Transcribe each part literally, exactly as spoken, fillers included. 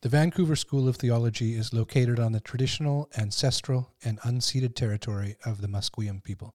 The Vancouver School of Theology is located on the traditional, ancestral, and unceded territory of the Musqueam people.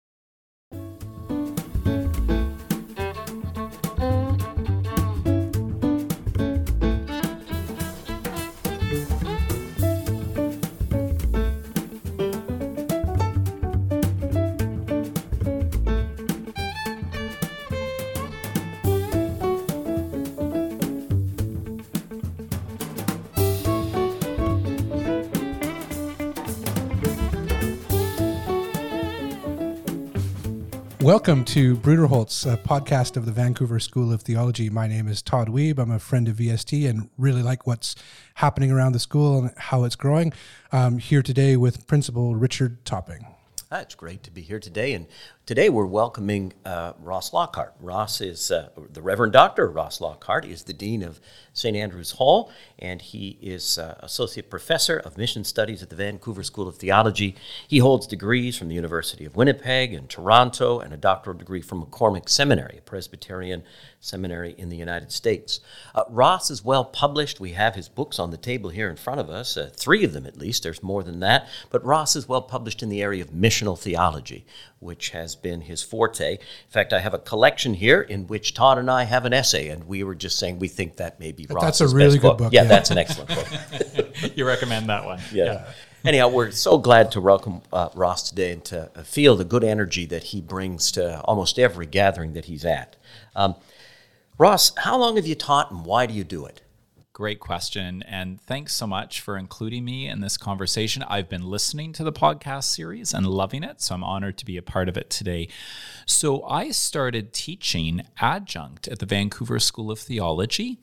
Welcome to Brüderholtz, a podcast of the Vancouver School of Theology. My name is Todd Weeb. I'm a friend of V S T and really like what's happening around the school and how it's growing. I'm here today with Principal Richard Topping. Ah, it's great to be here today. And today we're welcoming uh, Ross Lockhart. Ross is, uh, the Reverend Doctor Ross Lockhart is the Dean of St Andrews Hall, and he is uh, Associate Professor of Mission Studies at the Vancouver School of Theology. He holds degrees from the University of Winnipeg and Toronto, and a doctoral degree from McCormick Seminary, a Presbyterian seminary in the United States. Uh, Ross is well published. We have his books on the table here in front of us, uh, three of them at least. There's more than that. But Ross is well published in the area of missional theology, which has been his forte. In fact, I have a collection here in which Todd and I have an essay, and we were just saying we think that may be Ross's best book. That's a really good book. book. Yeah, yeah, that's an excellent book. You recommend that one. Yeah. yeah. Anyhow, we're so glad to welcome uh, Ross today and to feel the good energy that he brings to almost every gathering that he's at. Um, Ross, how long have you taught and why do you do it? Great question, and thanks so much for including me in this conversation. I've been listening to the podcast series and loving it, so I'm honored to be a part of it today. So I started teaching adjunct at the Vancouver School of Theology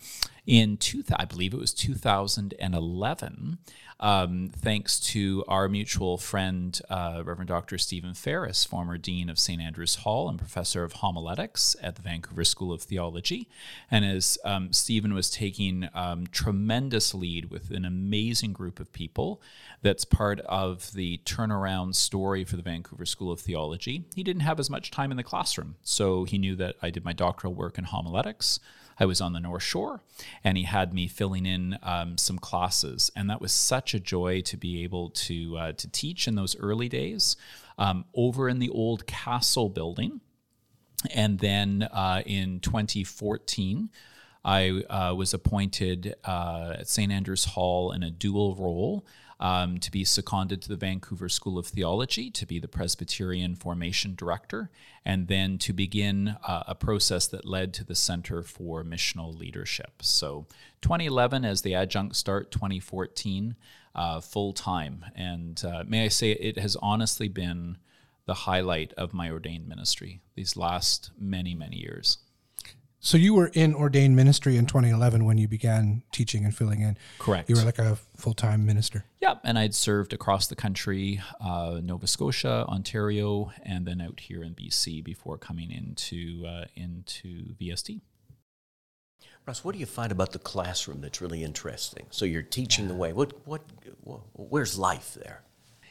in, two, I believe it was two thousand eleven, um, thanks to our mutual friend, uh, Reverend Doctor Stephen Ferris, former Dean of St Andrews Hall and Professor of Homiletics at the Vancouver School of Theology. And as um, Stephen was taking um, tremendous lead with an amazing group of people that's part of the turnaround story for the Vancouver School of Theology, he didn't have as much time in the classroom. So he knew that I did my doctoral work in homiletics. I was on the North Shore, and he had me filling in um, some classes, and that was such a joy to be able to uh, to teach in those early days um, over in the old Castle building. And then uh, in twenty fourteen, I uh, was appointed uh, at St Andrews Hall in a dual role um, to be seconded to the Vancouver School of Theology, to be the Presbyterian Formation Director, and then to begin uh, a process that led to the Center for Missional Leadership. So twenty eleven as the adjunct start, twenty fourteen uh, full-time. And uh, may I say it has honestly been the highlight of my ordained ministry these last many, many years. So you were in ordained ministry in twenty eleven when you began teaching and filling in. Correct. You were like a full-time minister. Yeah, and I'd served across the country, uh, Nova Scotia, Ontario, and then out here in B C before coming into uh, into V S T. Ross, what do you find about the classroom that's really interesting? So you're teaching the way. What what where's life there?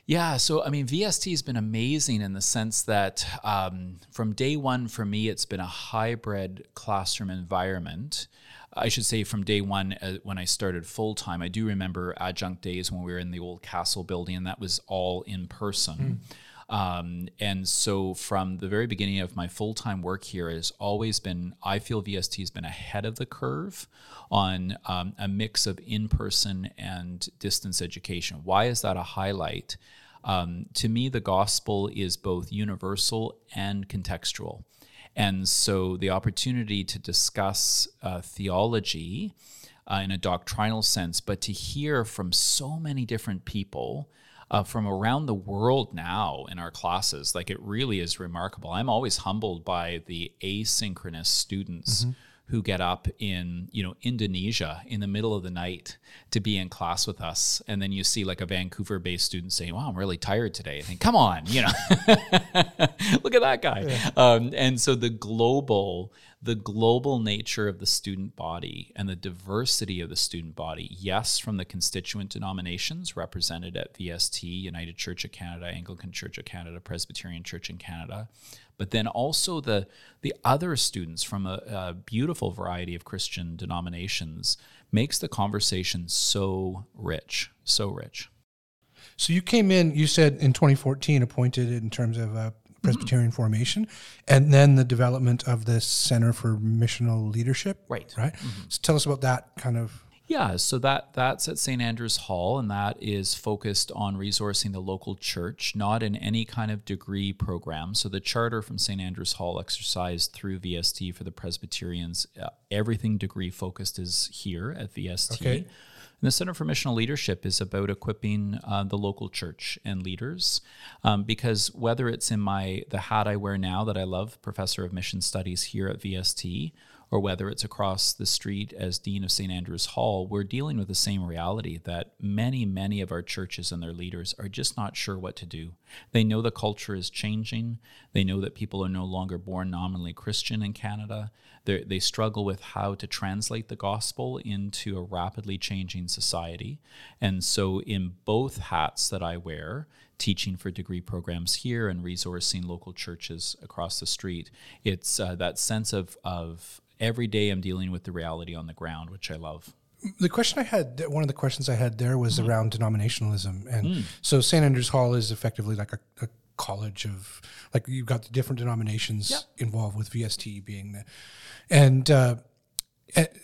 Yeah, so I mean, V S T has been amazing in the sense that um, from day one for me, it's been a hybrid classroom environment. I should say from day one uh, when I started full-time, I do remember adjunct days when we were in the old Castle building, and that was all in person. Mm. Um, and so from the very beginning of my full-time work here, it has always been, I feel V S T has been ahead of the curve on um, a mix of in-person and distance education. Why is that a highlight? Um, to me, the gospel is both universal and contextual. And so the opportunity to discuss uh, theology uh, in a doctrinal sense, but to hear from so many different people uh, from around the world now in our classes, like it really is remarkable. I'm always humbled by the asynchronous students mm-hmm. who get up in, you know, Indonesia in the middle of the night to be in class with us. And then you see like a Vancouver-based student saying, wow, I'm really tired today. I think, come on, you know, look at that guy. Yeah. Um, and so the global, the global nature of the student body and the diversity of the student body, yes, from the constituent denominations represented at V S T, United Church of Canada, Anglican Church of Canada, Presbyterian Church in Canada, but then also the the other students from a, a beautiful variety of Christian denominations makes the conversation so rich, so rich. So you came in, you said in twenty fourteen, appointed in terms of uh, Presbyterian mm-hmm. formation, and then the development of this Center for Missional Leadership. Right. Right. Mm-hmm. So tell us about that kind of... Yeah, so that that's at St Andrews Hall, and that is focused on resourcing the local church, not in any kind of degree program. So the charter from St Andrews Hall exercised through V S T for the Presbyterians, uh, everything degree focused is here at V S T. Okay. And the Center for Missional Leadership is about equipping uh, the local church and leaders, um, because whether it's in my the hat I wear now that I love, Professor of Mission Studies here at V S T, or whether it's across the street as Dean of St Andrews Hall, we're dealing with the same reality that many, many of our churches and their leaders are just not sure what to do. They know the culture is changing. They know that people are no longer born nominally Christian in Canada. They're, they struggle with how to translate the gospel into a rapidly changing society. And so in both hats that I wear, teaching for degree programs here and resourcing local churches across the street, it's uh, that sense of of every day I'm dealing with the reality on the ground, which I love. The question I had, one of the questions I had there was mm. around denominationalism. And mm. so Saint Andrew's Hall is effectively like a, a college of, like you've got the different denominations yep. involved with V S T being there. And uh,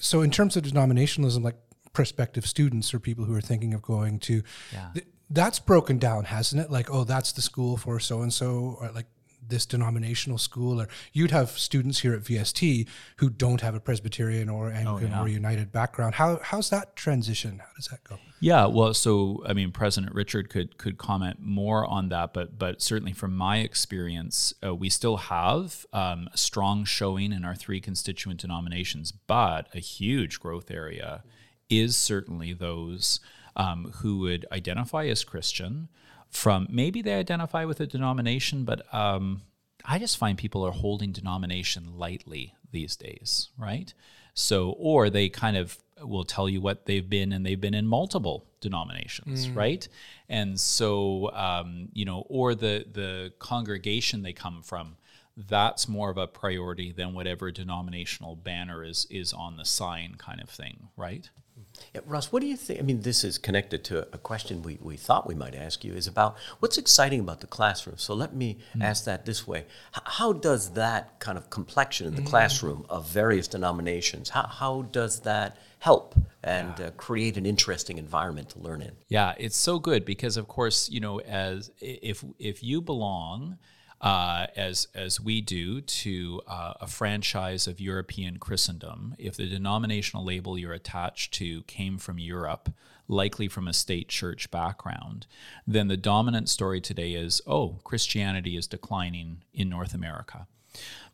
so in terms of denominationalism, like prospective students or people who are thinking of going to, yeah. th- that's broken down, hasn't it? Like, oh, that's the school for so-and-so, or like, this denominational school, or you'd have students here at V S T who don't have a Presbyterian or Anglican oh, yeah. or United background. How how's that transition? How does that go? Yeah, well, so I mean, President Richard could could comment more on that, but but certainly from my experience, uh, we still have um, a strong showing in our three constituent denominations, but a huge growth area is certainly those um, who would identify as Christian. From maybe they identify with a denomination, but um, I just find people are holding denomination lightly these days, right? So, or they kind of will tell you what they've been, and they've been in multiple denominations, mm. right? And so, um, you know, or the the congregation they come from, that's more of a priority than whatever denominational banner is is on the sign kind of thing, right? Yeah, Ross, what do you think? I mean, this is connected to a question we, we thought we might ask you, is about what's exciting about the classroom. So let me mm. ask that this way. H- how does that kind of complexion in the mm. classroom of various denominations, how, how does that help and yeah. uh, create an interesting environment to learn in? Yeah, it's so good because, of course, you know, as if if you belong... Uh, as as we do to uh, a franchise of European Christendom, if the denominational label you're attached to came from Europe, likely from a state church background, then the dominant story today is, oh, Christianity is declining in North America.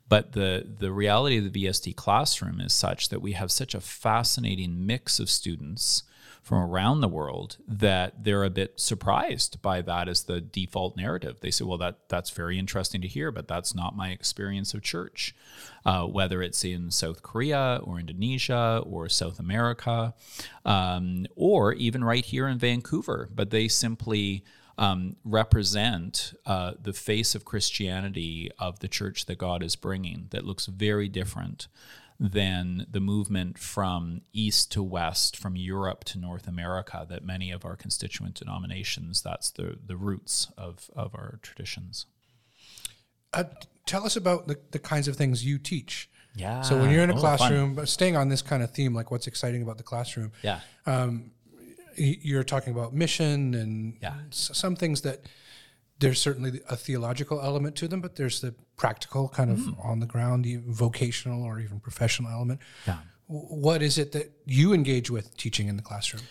But the, the reality of the V S T classroom is such that we have such a fascinating mix of students from around the world that they're a bit surprised by that as the default narrative. They say, well, that that's very interesting to hear, but that's not my experience of church, uh, whether it's in South Korea or Indonesia or South America, um, or even right here in Vancouver. But they simply um, represent uh, the face of Christianity of the church that God is bringing that looks very different than the movement from east to west, from Europe to North America, that many of our constituent denominations, that's the, the roots of, of our traditions. Uh, tell us about the, the kinds of things you teach. Yeah. So when you're in a oh, classroom, fun. Staying on this kind of theme, like what's exciting about the classroom, yeah. Um, you're talking about mission and yeah. some things that there's certainly a theological element to them, but there's the practical kind of mm. on the ground, vocational or even professional element. Yeah. What is it that you engage with teaching in the classroom?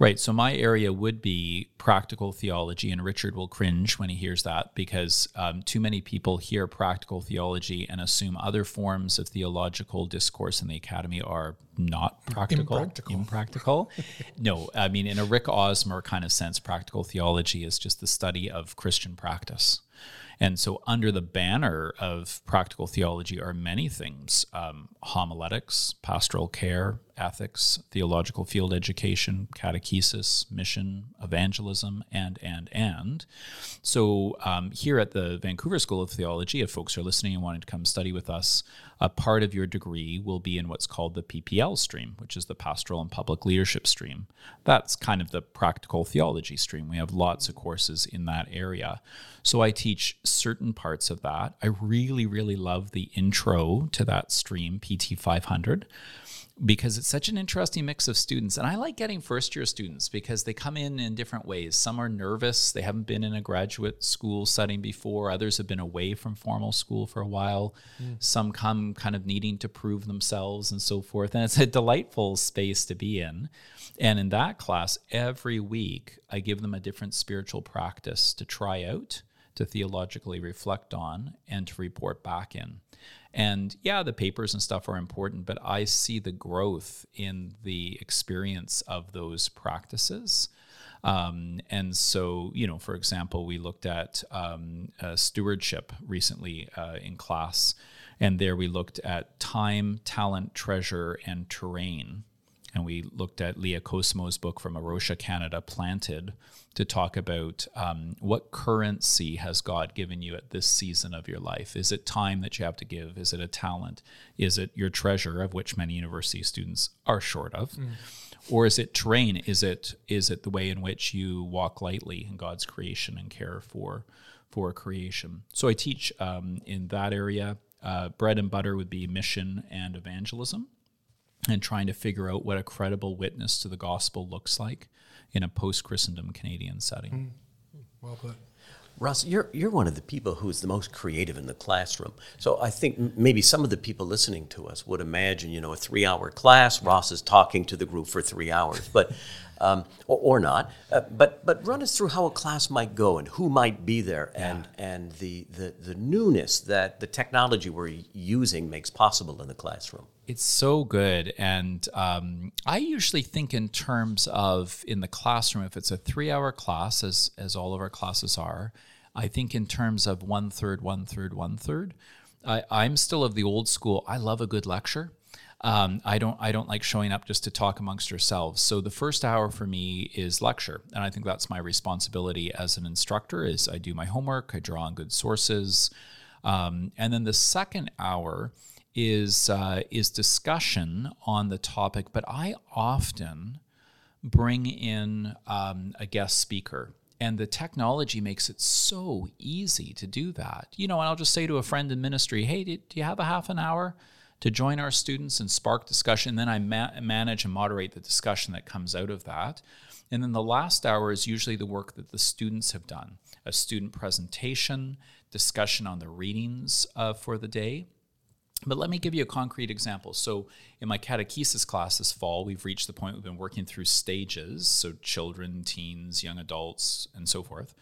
Right. So my area would be practical theology, and Richard will cringe when he hears that because um, too many people hear practical theology and assume other forms of theological discourse in the academy are not practical. Impractical. Impractical. No, I mean, in a Rick Osmer kind of sense, practical theology is just the study of Christian practice. And so under the banner of practical theology are many things, um, homiletics, pastoral care, ethics, theological field education, catechesis, mission, evangelism, and, and, and. So um, here at the Vancouver School of Theology, if folks are listening and wanting to come study with us, a part of your degree will be in what's called the P P L stream, which is the Pastoral and Public Leadership stream. That's kind of the practical theology stream. We have lots of courses in that area. So I teach certain parts of that. I really, really love the intro to that stream, P T five hundred, because it's such an interesting mix of students. And I like getting first-year students because they come in in different ways. Some are nervous. They haven't been in a graduate school setting before. Others have been away from formal school for a while. Mm. Some come kind of needing to prove themselves and so forth. And it's a delightful space to be in. And in that class, every week, I give them a different spiritual practice to try out, to theologically reflect on, and to report back in. And yeah, the papers and stuff are important, but I see the growth in the experience of those practices. Um, and so, you know, for example, we looked at um, uh, stewardship recently uh, in class, and there we looked at time, talent, treasure, and terrain. And we looked at Leah Cosmo's book from Arocha, Canada, Planted, to talk about um, what currency has God given you at this season of your life? Is it time that you have to give? Is it a talent? Is it your treasure, of which many university students are short of? Mm. Or is it terrain? Is it is it the way in which you walk lightly in God's creation and care for, for creation? So I teach um, in that area. Uh, bread and butter would be mission and evangelism, and trying to figure out what a credible witness to the gospel looks like in a post-Christendom Canadian setting. Mm. Well put. Ross, you're you're one of the people who is the most creative in the classroom. So I think maybe some of the people listening to us would imagine, you know, a three-hour class, Ross is talking to the group for three hours, but um, or, or not. Uh, but but run us through how a class might go and who might be there, and yeah. and the, the, the newness that the technology we're using makes possible in the classroom. It's so good, and um, I usually think in terms of in the classroom, if it's a three-hour class, as as all of our classes are, I think in terms of one-third, one-third, one-third. I, I'm still of the old school. I love a good lecture. Um, I don't I don't like showing up just to talk amongst yourselves. So the first hour for me is lecture, and I think that's my responsibility as an instructor is I do my homework, I draw on good sources, um, and then the second hour is uh, is discussion on the topic, but I often bring in um, a guest speaker, and the technology makes it so easy to do that. You know, and I'll just say to a friend in ministry, hey, do, do you have a half an hour to join our students and spark discussion? And then I ma- manage and moderate the discussion that comes out of that. And then the last hour is usually the work that the students have done, a student presentation, discussion on the readings uh, for the day. But let me give you a concrete example. So in my catechesis class this fall, we've reached the point we've been working through stages, so children, teens, young adults, and so forth.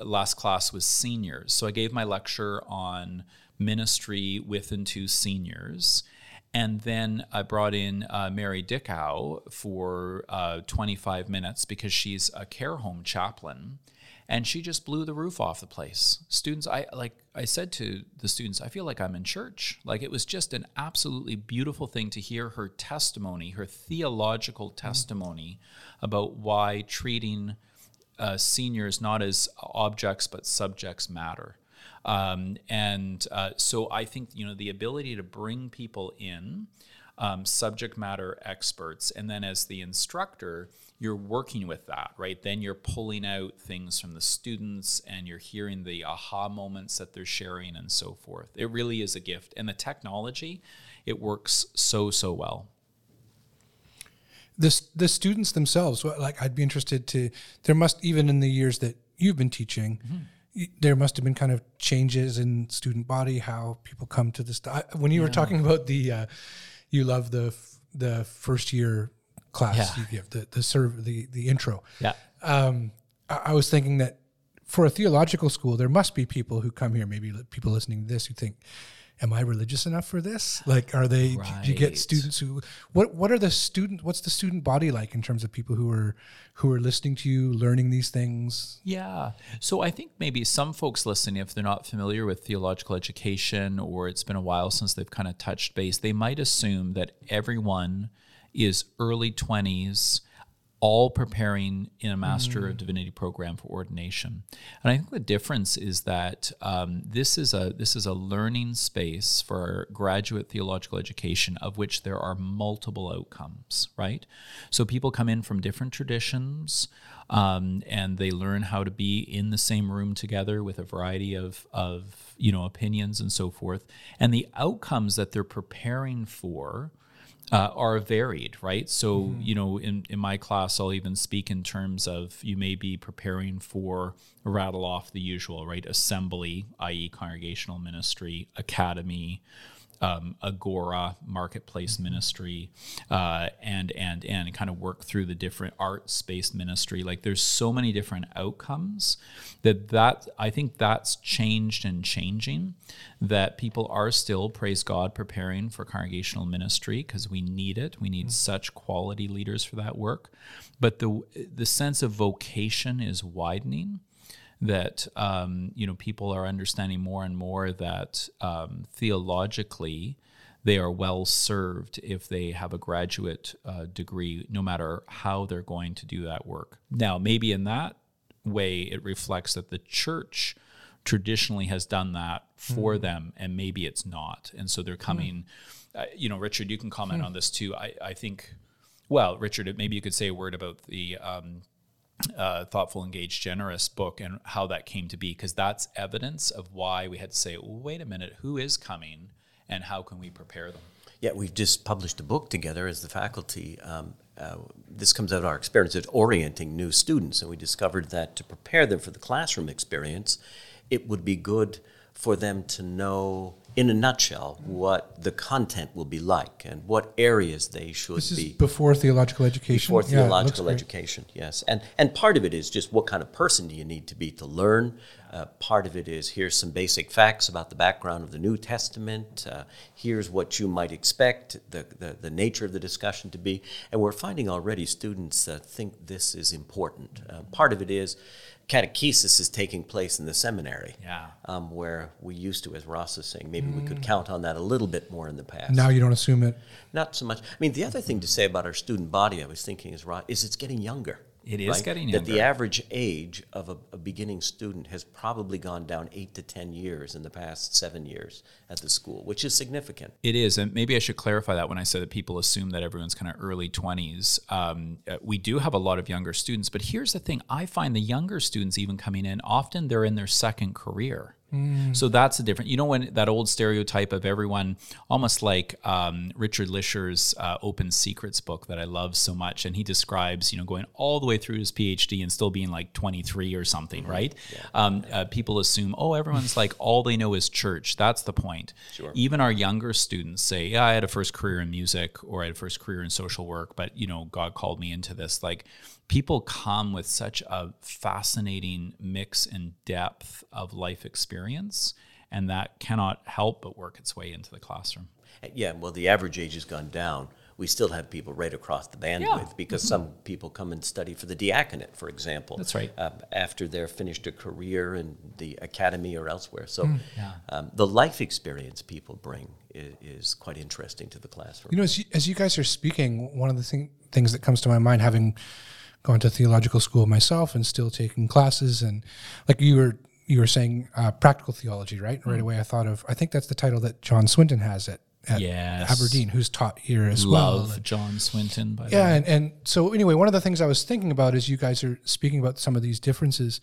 Last class was seniors. So I gave my lecture on ministry with and to seniors. And then I brought in uh, Mary Dickow for uh, twenty-five minutes because she's a care home chaplain. And she just blew the roof off the place. Students, I like. I said to the students, I feel like I'm in church. Like it was just an absolutely beautiful thing to hear her testimony, her theological testimony mm-hmm. about why treating uh, seniors not as objects but subjects matter. Um, and uh, so I think you know the ability to bring people in, um, subject matter experts, and then as the instructor, you're working with that, right? Then you're pulling out things from the students and you're hearing the aha moments that they're sharing and so forth. It really is a gift. And the technology, it works so, so well. The, the students themselves, like I'd be interested to, there must, even in the years that you've been teaching, mm-hmm. there must have been kind of changes in student body, how people come to this. When you yeah. were talking about the, uh, you love the the first year class yeah. you give the the serve the the intro. Yeah, um, I, I was thinking that for a theological school, there must be people who come here. Maybe people listening to this who think, "Am I religious enough for this?" Like, are they? Right. Do you get students who? What What are the student? What's the student body like in terms of people who are who are listening to you, learning these things? Yeah. So I think maybe some folks listening, if they're not familiar with theological education, or it's been a while since they've kind of touched base, they might assume that everyone is early twenties, all preparing in a Master mm. of Divinity program for ordination. And I think the difference is that um, this is a this is a learning space for graduate theological education, of which there are multiple outcomes, right? So people come in from different traditions, um, and they learn how to be in the same room together with a variety of, of you know opinions and so forth. And the outcomes that they're preparing for Uh, are varied, right? So, mm-hmm. you know, in, in my class, I'll even speak in terms of you may be preparing for, rattle off the usual, right? Assembly, that is congregational ministry, academy, um, agora, marketplace mm-hmm. ministry, uh, and, and, and, and kind of work through the different arts-based ministry. Like there's so many different outcomes that that, I think that's changed and changing, that people are still, praise God, preparing for congregational ministry because we need it. We need mm-hmm. such quality leaders for that work. But the the sense of vocation is widening, that um, you know people are understanding more and more that um, theologically they are well served if they have a graduate uh, degree, no matter how they're going to do that work. Now, maybe in that way, it reflects that the church traditionally has done that for mm. them, and maybe it's not. And so they're coming, mm. uh, you know, Richard, you can comment mm. on this too. I, I think, well, Richard, maybe you could say a word about the um, uh, Thoughtful, Engaged, Generous book and how that came to be, because that's evidence of why we had to say, well, wait a minute, who is coming and how can we prepare them? Yeah, we've just published a book together as the faculty. Um, uh, this comes out of our experience at orienting new students, and we discovered that to prepare them for the classroom experience, it would be good for them to know, in a nutshell, what the content will be like and what areas they should this is be. Before theological education. Before yeah, theological education, great. Yes. And and part of it is just what kind of person do you need to be to learn. Uh, part of it is here's some basic facts about the background of the New Testament. Uh, here's what you might expect the, the, the nature of the discussion to be. And we're finding already students uh, think this is important. Uh, part of it is catechesis is taking place in the seminary, yeah. um, where we used to, as Ross is saying, maybe mm. we could count on that a little bit more in the past. Now you don't assume it? Not so much. I mean, the other thing to say about our student body, I was thinking, is, Ross, is it's getting younger. It is right? getting younger. That the average age of a, a beginning student has probably gone down eight to ten years in the past seven years at the school, which is significant. It is, and maybe I should clarify that when I said that people assume that everyone's kind of early twenties. Um, we do have a lot of younger students, but here's the thing. I find the younger students even coming in, often they're in their second career. Mm. So that's a different, you know, when that old stereotype of everyone, almost like um, Richard Lisher's uh, Open Secrets book that I love so much. And he describes, you know, going all the way through his PhD and still being like twenty-three or something, right? Yeah. Um, uh, people assume, oh, everyone's like, all they know is church. That's the point. Sure. Even our younger students say, yeah, I had a first career in music, or I had a first career in social work, but, you know, God called me into this. Like, people come with such a fascinating mix and depth of life experience, and that cannot help but work its way into the classroom. Yeah, well, the average age has gone down. We still have people right across the bandwidth yeah. because mm-hmm. some people come and study for the diaconate, for example. That's right. Um, after they're finished a career in the academy or elsewhere. So mm, yeah. um, the life experience people bring is, is quite interesting to the classroom. You know, as you, as you guys are speaking, one of the thing, things that comes to my mind, having gone to theological school myself and still taking classes, and like you were you were saying, uh, practical theology, right? Mm-hmm. Right away I thought of, I think that's the title that John Swinton has at, at yes. Aberdeen, who's taught here as well. Love John Swinton, by the way. Yeah, and, and so anyway, one of the things I was thinking about is you guys are speaking about some of these differences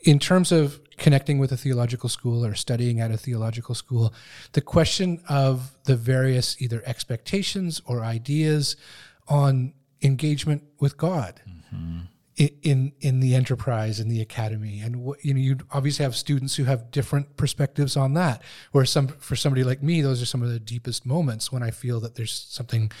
in terms of connecting with a theological school or studying at a theological school, the question of the various either expectations or ideas on engagement with God mm-hmm. in, in in the enterprise, in the academy, and what, you know, you obviously have students who have different perspectives on that. Where some, for somebody like me, those are some of the deepest moments when I feel that there's something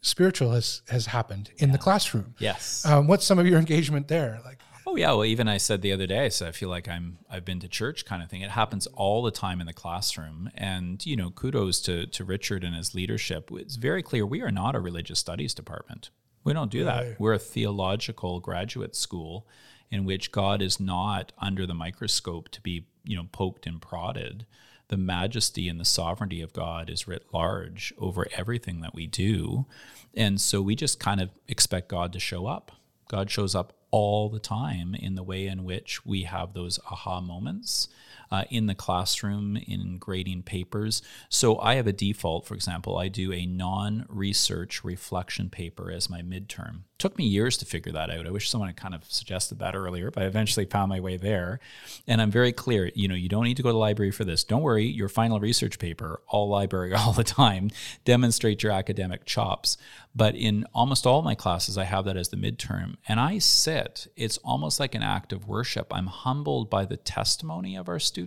spiritual has has happened in yeah. the classroom. Yes, um, what's some of your engagement there? Like, oh yeah, well, even I said the other day, I said I feel like I'm I've been to church kind of thing. It happens all the time in the classroom, and you know, kudos to to Richard and his leadership. It's very clear we are not a religious studies department. We don't do that. Right. We're a theological graduate school in which God is not under the microscope to be, you know, poked and prodded, the majesty and the sovereignty of God is writ large over everything that we do. And so we just kind of expect God to show up. God shows up all the time in the way in which we have those aha moments uh, in the classroom, in grading papers. So I have a default, for example, I do a non-research reflection paper as my midterm. Took me years to figure that out. I wish someone had kind of suggested that earlier, but I eventually found my way there. And I'm very clear, you know, you don't need to go to the library for this. Don't worry, your final research paper, all library all the time, demonstrate your academic chops. But in almost all my classes, I have that as the midterm. And I sit, it's almost like an act of worship. I'm humbled by the testimony of our students.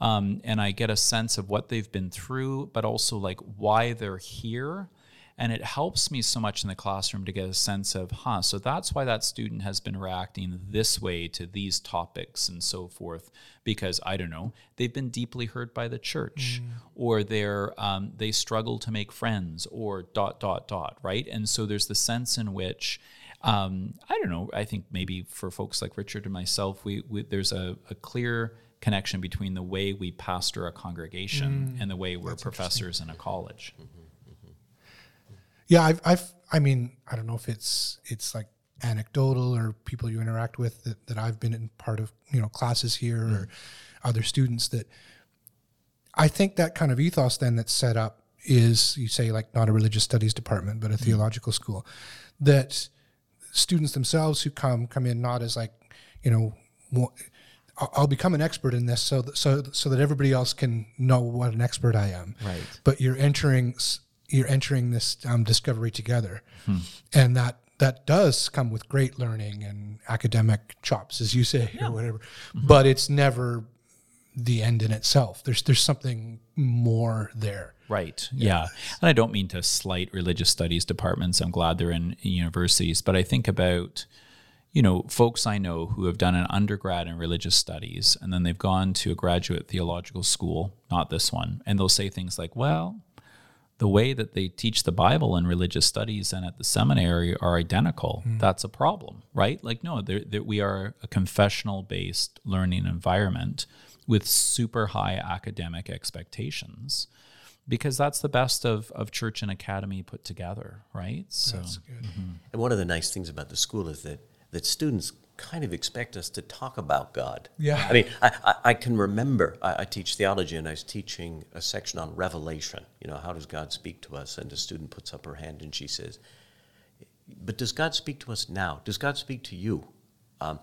Mm. Um, and I get a sense of what they've been through, but also like why they're here. And it helps me so much in the classroom to get a sense of, huh, so that's why that student has been reacting this way to these topics and so forth, because, I don't know, they've been deeply hurt by the church, mm. or they're um, they struggle to make friends, or dot, dot, dot, right? And so there's the sense in which, um, I don't know, I think maybe for folks like Richard and myself, we, we there's a, a clear connection between the way we pastor a congregation mm. and the way we're that's professors in a college. Mm-hmm. Yeah, I've, I've, I mean, I don't know if it's, it's like anecdotal or people you interact with that, that I've been in part of, you know, classes here mm. or other students that I think that kind of ethos then that's set up is, you say, like not a religious studies department, but a mm. theological school, that students themselves who come, come in not as like, you know, more, I'll become an expert in this so that, so, so that everybody else can know what an expert I am. Right. But you're entering... you're entering this um, discovery together. Hmm. And that, that does come with great learning and academic chops, as you say, yeah. or whatever, mm-hmm. but it's never the end in itself. There's, there's something more there. Right. Yeah. yeah. And I don't mean to slight religious studies departments. I'm glad they're in universities, but I think about, you know, folks I know who have done an undergrad in religious studies and then they've gone to a graduate theological school, not this one. And they'll say things like, well, the way that they teach the Bible in religious studies and at the seminary are identical. Mm. That's a problem, right? Like, no, they're, they're, we are a confessional-based learning environment with super high academic expectations, because that's the best of, of church and academy put together, right? So, that's good. Mm-hmm. And one of the nice things about the school is that that students kind of expect us to talk about God. Yeah. I mean, I, I, I can remember, I, I teach theology and I was teaching a section on Revelation. You know, how does God speak to us? And a student puts up her hand and she says, but does God speak to us now? Does God speak to you? Um,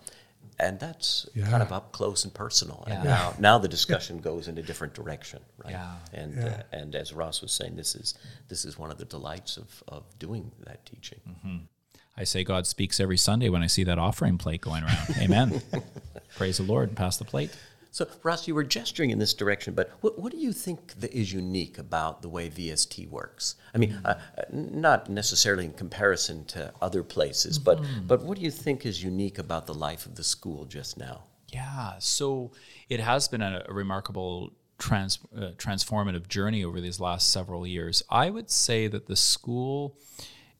and that's yeah. kind of up close and personal. Yeah. And now, now the discussion goes in a different direction, right? Yeah. And yeah. Uh, and as Ross was saying, this is this is one of the delights of, of doing that teaching. Mm-hmm. I say God speaks every Sunday when I see that offering plate going around. Amen. Praise the Lord. Pass the plate. So, Ross, you were gesturing in this direction, but what, what do you think that is unique about the way V S T works? I mean, mm. uh, not necessarily in comparison to other places, but mm. but what do you think is unique about the life of the school just now? Yeah, so it has been a, a remarkable trans, uh, transformative journey over these last several years. I would say that the school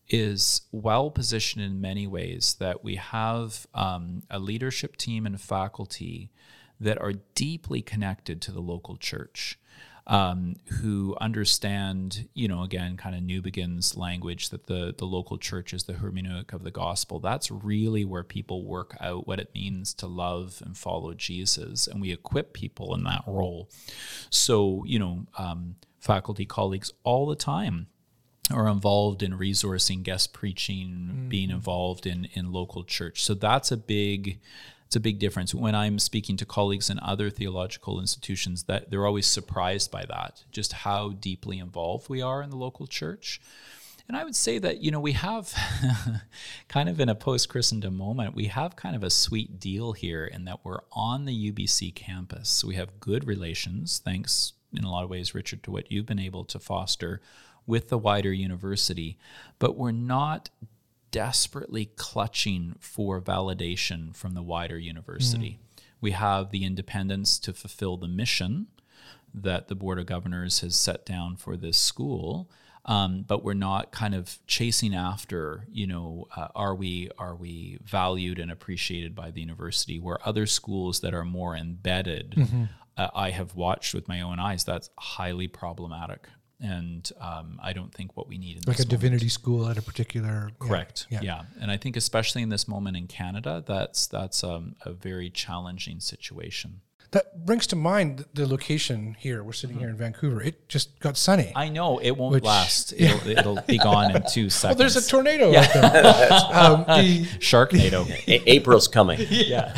is well positioned in many ways, that we have um, a leadership team and faculty that are deeply connected to the local church, um, who understand, you know, again, kind of Newbegin's language, that the, the local church is the hermeneutic of the gospel. That's really where people work out what it means to love and follow Jesus, and we equip people in that role. So, you know, um, faculty colleagues all the time are involved in resourcing, guest preaching, mm. being involved in, in local church. So that's a big, it's a big difference. When I'm speaking to colleagues in other theological institutions, that they're always surprised by that, just how deeply involved we are in the local church. And I would say that, you know, we have kind of in a post-Christendom moment, we have kind of a sweet deal here in that we're on the U B C campus. So we have good relations, thanks in a lot of ways, Richard, to what you've been able to foster with the wider university, but we're not desperately clutching for validation from the wider university. Mm. We have the independence to fulfill the mission that the Board of Governors has set down for this school, um, but we're not kind of chasing after, you know, uh, are we are we valued and appreciated by the university, where other schools that are more embedded mm-hmm. uh, I have watched with my own eyes, that's highly problematic. And um, I don't think what we need in like this a moment. Divinity school at a particular correct, yeah, yeah. yeah. And I think especially in this moment in Canada, that's that's um, a very challenging situation. That brings to mind the location here. We're sitting mm-hmm. here in Vancouver. It just got sunny. I know it won't which, last. It'll, yeah. it'll be gone in two seconds. Well, there's a tornado yeah. out there. um, the, Sharknado. A- April's coming. Yeah.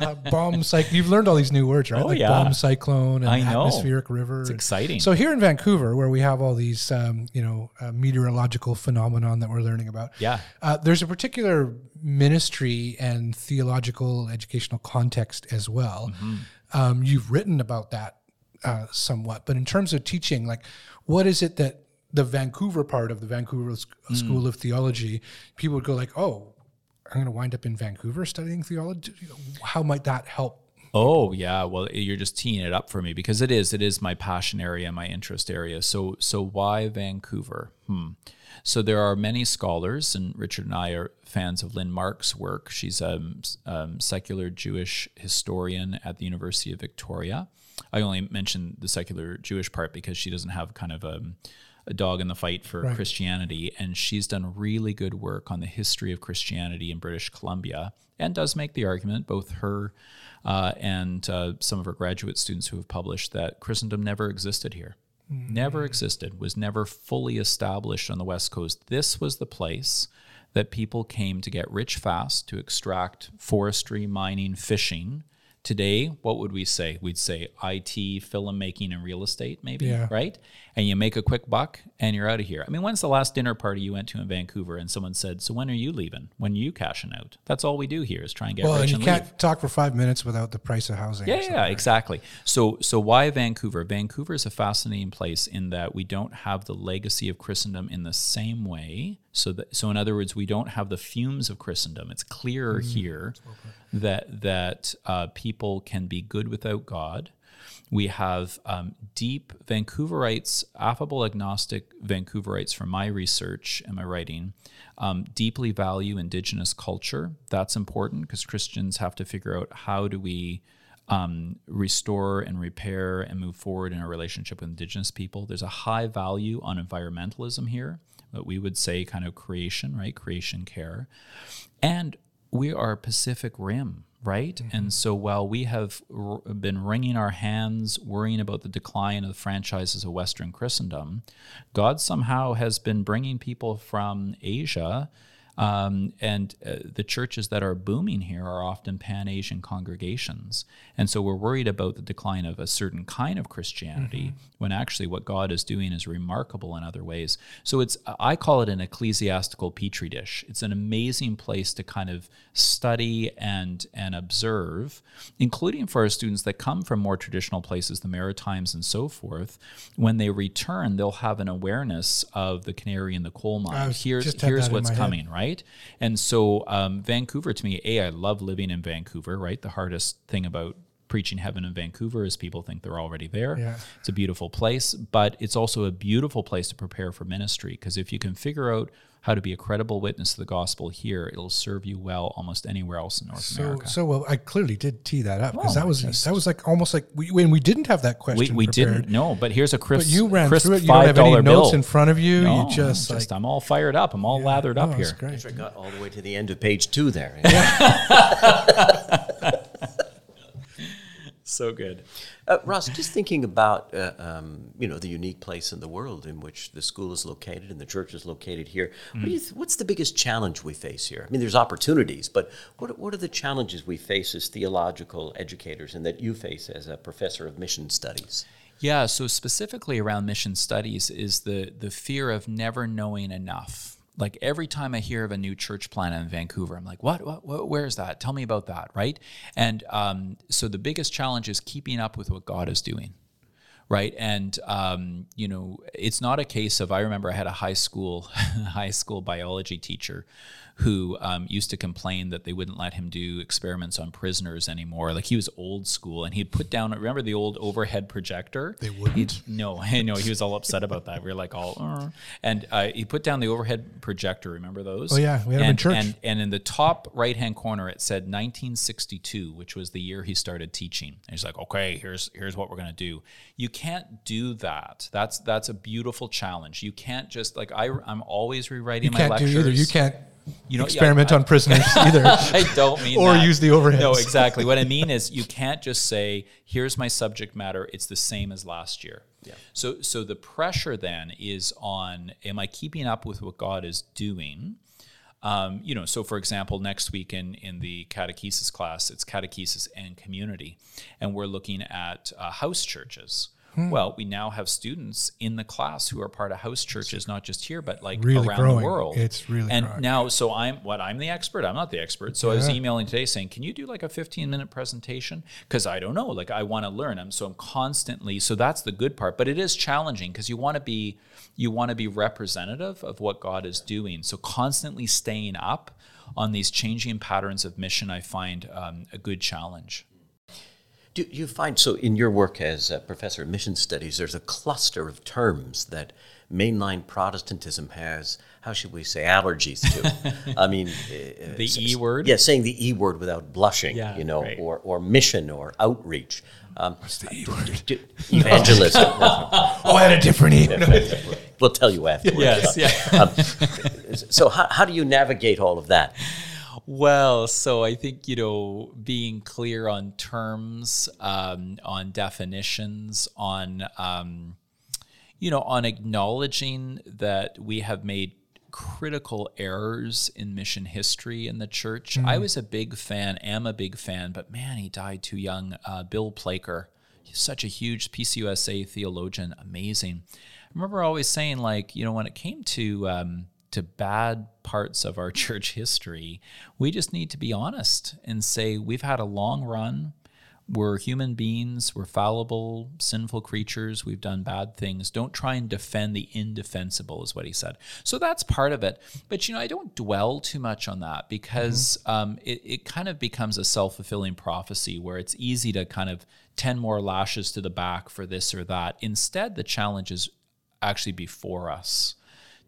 uh, bomb cyclone. You've learned all these new words, right? Oh, like yeah. Bomb cyclone and atmospheric river. It's exciting. So here in Vancouver, where we have all these, um, you know, uh, meteorological phenomenon that we're learning about. Yeah. Uh, there's a particular ministry and theological educational context as well. Mm-hmm. Um, you've written about that uh, somewhat, but in terms of teaching, like, what is it that the Vancouver part of the Vancouver Sc- mm. School of Theology, people would go like, oh, I'm going to wind up in Vancouver studying theology? How might that help? Oh, yeah. Well, you're just teeing it up for me because it is, it is my passion area, my interest area. So, so why Vancouver? Hmm. So there are many scholars, and Richard and I are fans of Lynn Mark's work. She's a um, secular Jewish historian at the University of Victoria. I only mentioned the secular Jewish part because she doesn't have kind of a, a dog in the fight for right. Christianity, and she's done really good work on the history of Christianity in British Columbia, and does make the argument, both her uh, and uh, some of her graduate students who have published, that Christendom never existed here. Never existed, was never fully established on the West Coast. This was the place that people came to get rich fast, to extract forestry, mining, fishing. Today, what would we say? We'd say I T, filmmaking, and real estate, maybe, yeah. right? And you make a quick buck, and you're out of here. I mean, when's the last dinner party you went to in Vancouver, and someone said, so when are you leaving? When are you cashing out? That's all we do here is try and get well, rich and leave. Well, and you can't leave. Talk for five minutes without the price of housing. Yeah, yeah, exactly. So, so why Vancouver? Vancouver is a fascinating place in that we don't have the legacy of Christendom in the same way. So, that, so in other words, we don't have the fumes of Christendom. It's clearer mm-hmm. here okay. that that uh, people can be good without God. We have um, deep Vancouverites, affable agnostic Vancouverites from my research and my writing, um, deeply value Indigenous culture. That's important because Christians have to figure out how do we um, restore and repair and move forward in our relationship with Indigenous people. There's a high value on environmentalism here. But we would say kind of creation, right? Creation care. And we are Pacific Rim, right? Mm-hmm. And so while we have r- been wringing our hands, worrying about the decline of the franchises of Western Christendom, God somehow has been bringing people from Asia, um, and uh, the churches that are booming here are often Pan-Asian congregations. And so we're worried about the decline of a certain kind of Christianity mm-hmm. when actually what God is doing is remarkable in other ways. So it's, I call it an ecclesiastical petri dish. It's an amazing place to kind of study and, and observe, including for our students that come from more traditional places, the Maritimes and so forth. When they return, they'll have an awareness of the canary in the coal mine. Here's, here's what's coming, right? Right? And so um, Vancouver, to me, A, I love living in Vancouver, right? The hardest thing about preaching heaven in Vancouver is people think they're already there. Yeah. It's a beautiful place, but it's also a beautiful place to prepare for ministry, because if you can figure out how to be a credible witness to the gospel here, it'll serve you well almost anywhere else in North so, America. So, well, I clearly did tee that up because well, that was just, that was like almost like we, when we didn't have that question. We, we didn't. No, but here's a crisp. But you ran crisp through it. You don't have any bill. Notes in front of you. No, you just, just like, I'm all fired up. I'm all yeah, lathered oh, up here. Great. I got all the way to the end of page two there. Yeah. So good. Uh, Ross, just thinking about, uh, um, you know, the unique place in the world in which the school is located and the church is located here, mm. what do you th- what's the biggest challenge we face here? I mean, there's opportunities, but what what are the challenges we face as theological educators and that you face as a professor of mission studies? Yeah, so specifically around mission studies is the the fear of never knowing enough. Like every time I hear of a new church plant in Vancouver, I'm like, what, what, what, where's that? Tell me about that, right? And um, so the biggest challenge is keeping up with what God is doing, right? And, um, you know, it's not a case of, I remember I had a high school, high school biology teacher who um, used to complain that they wouldn't let him do experiments on prisoners anymore. Like, he was old school, and he'd put down, remember the old overhead projector? They wouldn't. He'd, no, no, he was all upset about that. We were like all, uh. and uh, he put down the overhead projector. Remember those? Oh yeah, we had them in church. And, and in the top right-hand corner, it said nineteen sixty-two, which was the year he started teaching. And he's like, okay, here's here's what we're gonna do. You can't do that. That's that's a beautiful challenge. You can't just, like, I, I'm always rewriting my lectures. You can't do either. You can't. You know, experiment I, I, on prisoners either. I don't mean or that. Use the overheads. No, exactly. What I mean is, you can't just say, here's my subject matter, it's the same as last year. Yeah. So so the pressure then is on, am I keeping up with what God is doing? Um, you know, so for example, next week in, in the catechesis class, it's catechesis and community, and we're looking at uh, house churches. Hmm. Well, we now have students in the class who are part of house churches, not just here, but like really around growing. The world. It's really and growing. Now, so I'm what I'm the expert. I'm not the expert. So yeah. I was emailing today saying, can you do like a fifteen minute presentation? Because I don't know. Like, I want to learn. I'm so I'm constantly. So that's the good part. But it is challenging because you want to be you want to be representative of what God is doing. So constantly staying up on these changing patterns of mission, I find um, a good challenge. Do you find, so in your work as a professor of mission studies, there's a cluster of terms that mainline Protestantism has, how should we say, allergies to? I mean... Uh, the E word? Yeah, saying the E word without blushing, yeah, you know, right. or, or mission or outreach. Um, What's the E word? D- d- evangelism. Oh, I had a different E word. No. We'll tell you afterwards. Yes, yeah. um, so how, how do you navigate all of that? Well, so I think, you know, being clear on terms, um, on definitions, on, um, you know, on acknowledging that we have made critical errors in mission history in the church. Mm-hmm. I was a big fan, am a big fan, but man, he died too young. Uh, Bill Plaker, he's such a huge P C U S A theologian, amazing. I remember always saying, like, you know, when it came to... Um, to bad parts of our church history, we just need to be honest and say, we've had a long run. We're human beings. We're fallible, sinful creatures. We've done bad things. Don't try and defend the indefensible, is what he said. So that's part of it. But, you know, I don't dwell too much on that because mm-hmm. um, it, it kind of becomes a self-fulfilling prophecy where it's easy to kind of ten more lashes to the back for this or that. Instead, the challenge is actually before us.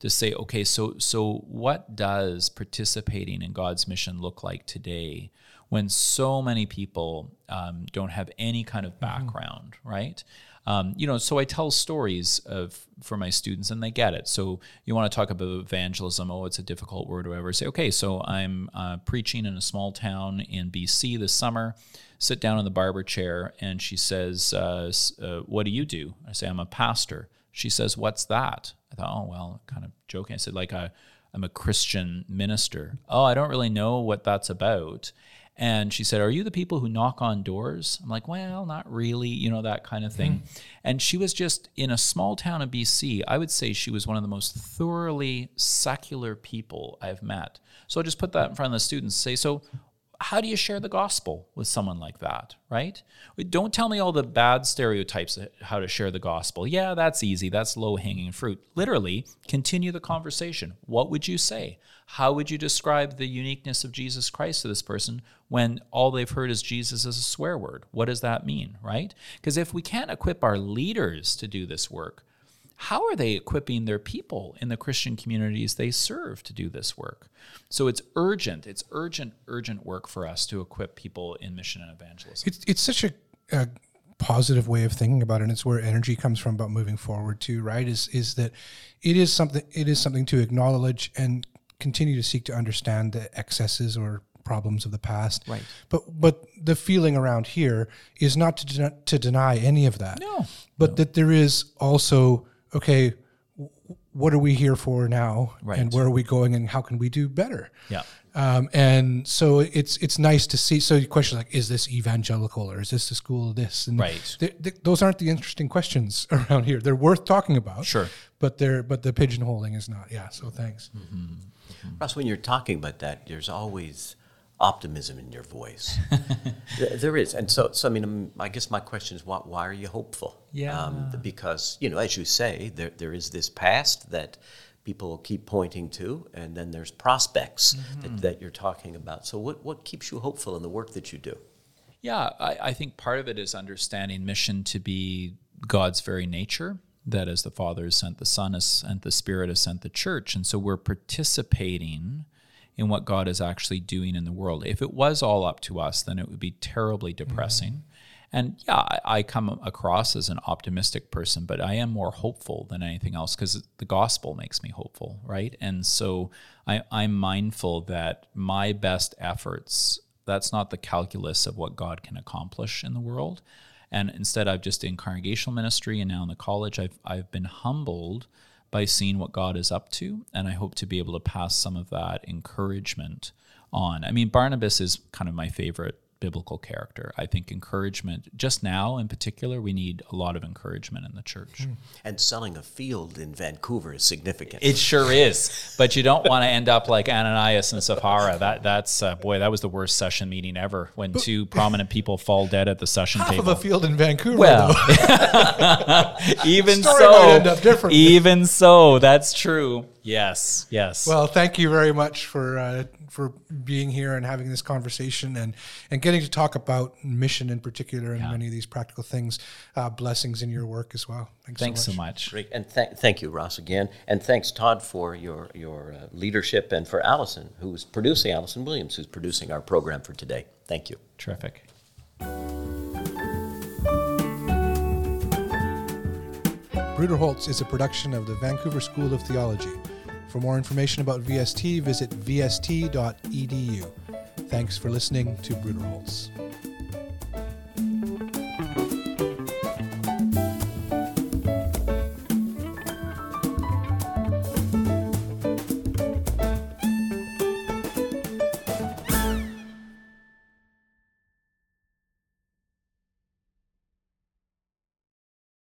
To say, okay, so so what does participating in God's mission look like today when so many people um, don't have any kind of background, mm-hmm. right? Um, you know, so I tell stories of for my students and they get it. So you want to talk about evangelism, oh, it's a difficult word or whatever. Say, okay, so I'm uh, preaching in a small town in B C this summer, sit down in the barber chair, and she says, uh, uh, what do you do? I say, I'm a pastor. She says, what's that? I thought, oh, well, kind of joking. I said, like, I, I'm a Christian minister. Oh, I don't really know what that's about. And she said, are you the people who knock on doors? I'm like, well, not really, you know, that kind of thing. Mm-hmm. And she was just in a small town in B C. I would say she was one of the most thoroughly secular people I've met. So I just put that in front of the students and say, so how do you share the gospel with someone like that, right? Don't tell me all the bad stereotypes of how to share the gospel. Yeah, that's easy. That's low-hanging fruit. Literally, continue the conversation. What would you say? How would you describe the uniqueness of Jesus Christ to this person when all they've heard is Jesus as a swear word? What does that mean, right? Because if we can't equip our leaders to do this work, how are they equipping their people in the Christian communities they serve to do this work? So it's urgent, it's urgent, urgent work for us to equip people in mission and evangelism. It's it's such a, a positive way of thinking about it, and it's where energy comes from about moving forward too, right? Is is that it is something it is something to acknowledge and continue to seek to understand the excesses or problems of the past, right? But but the feeling around here is not to den- to deny any of that, no, but no. that there is also okay, what are we here for now, right. and where are we going, and how can we do better? Yeah, um, and so it's it's nice to see. So the question is like, is this evangelical, or is this the school of this? And right, th- th- those aren't the interesting questions around here. They're worth talking about, sure, but they're but the pigeonholing is not. Yeah, so thanks, mm-hmm. Mm-hmm. Ross. When you're talking about that, there's always optimism in your voice. There is. And so, so I mean, I guess my question is, why, why are you hopeful? Yeah. Um, because, you know, as you say, there there is this past that people keep pointing to, and then there's prospects mm-hmm. that, that you're talking about. So what, what keeps you hopeful in the work that you do? Yeah, I, I think part of it is understanding mission to be God's very nature, that as the Father has sent the Son, has sent the Spirit, has sent the Church. And so we're participating in what God is actually doing in the world. If it was all up to us, then it would be terribly depressing. Mm-hmm. And yeah, I, I come across as an optimistic person, but I am more hopeful than anything else because the gospel makes me hopeful, right? And so I, I'm mindful that my best efforts, that's not the calculus of what God can accomplish in the world. And instead, I've just in congregational ministry and now in the college, I've I've been humbled by seeing what God is up to, and I hope to be able to pass some of that encouragement on. I mean, Barnabas is kind of my favorite biblical character. I think encouragement, just now in particular, we need a lot of encouragement in the church. And selling a field in Vancouver is significant. It sure is. But you don't want to end up like Ananias and Sapphira. That that's uh, boy, that was the worst session meeting ever, when two prominent people fall dead at the session half table. Half of a field in Vancouver. Well, even so, might end up differently. Even so, that's true. Yes, yes. Well, thank you very much for uh, for being here and having this conversation and, and getting to talk about mission in particular and yeah. many of these practical things, uh, blessings in your work as well. Thanks, thanks so much. So much. Great. And th- thank you, Ross, again. And thanks, Todd, for your, your uh, leadership, and for Allison, who's producing, Allison Williams, who's producing our program for today. Thank you. Terrific. Brüderholtz is a production of the Vancouver School of Theology. For more information about V S T, visit v s t dot e d u. Thanks for listening to Brüderholtz.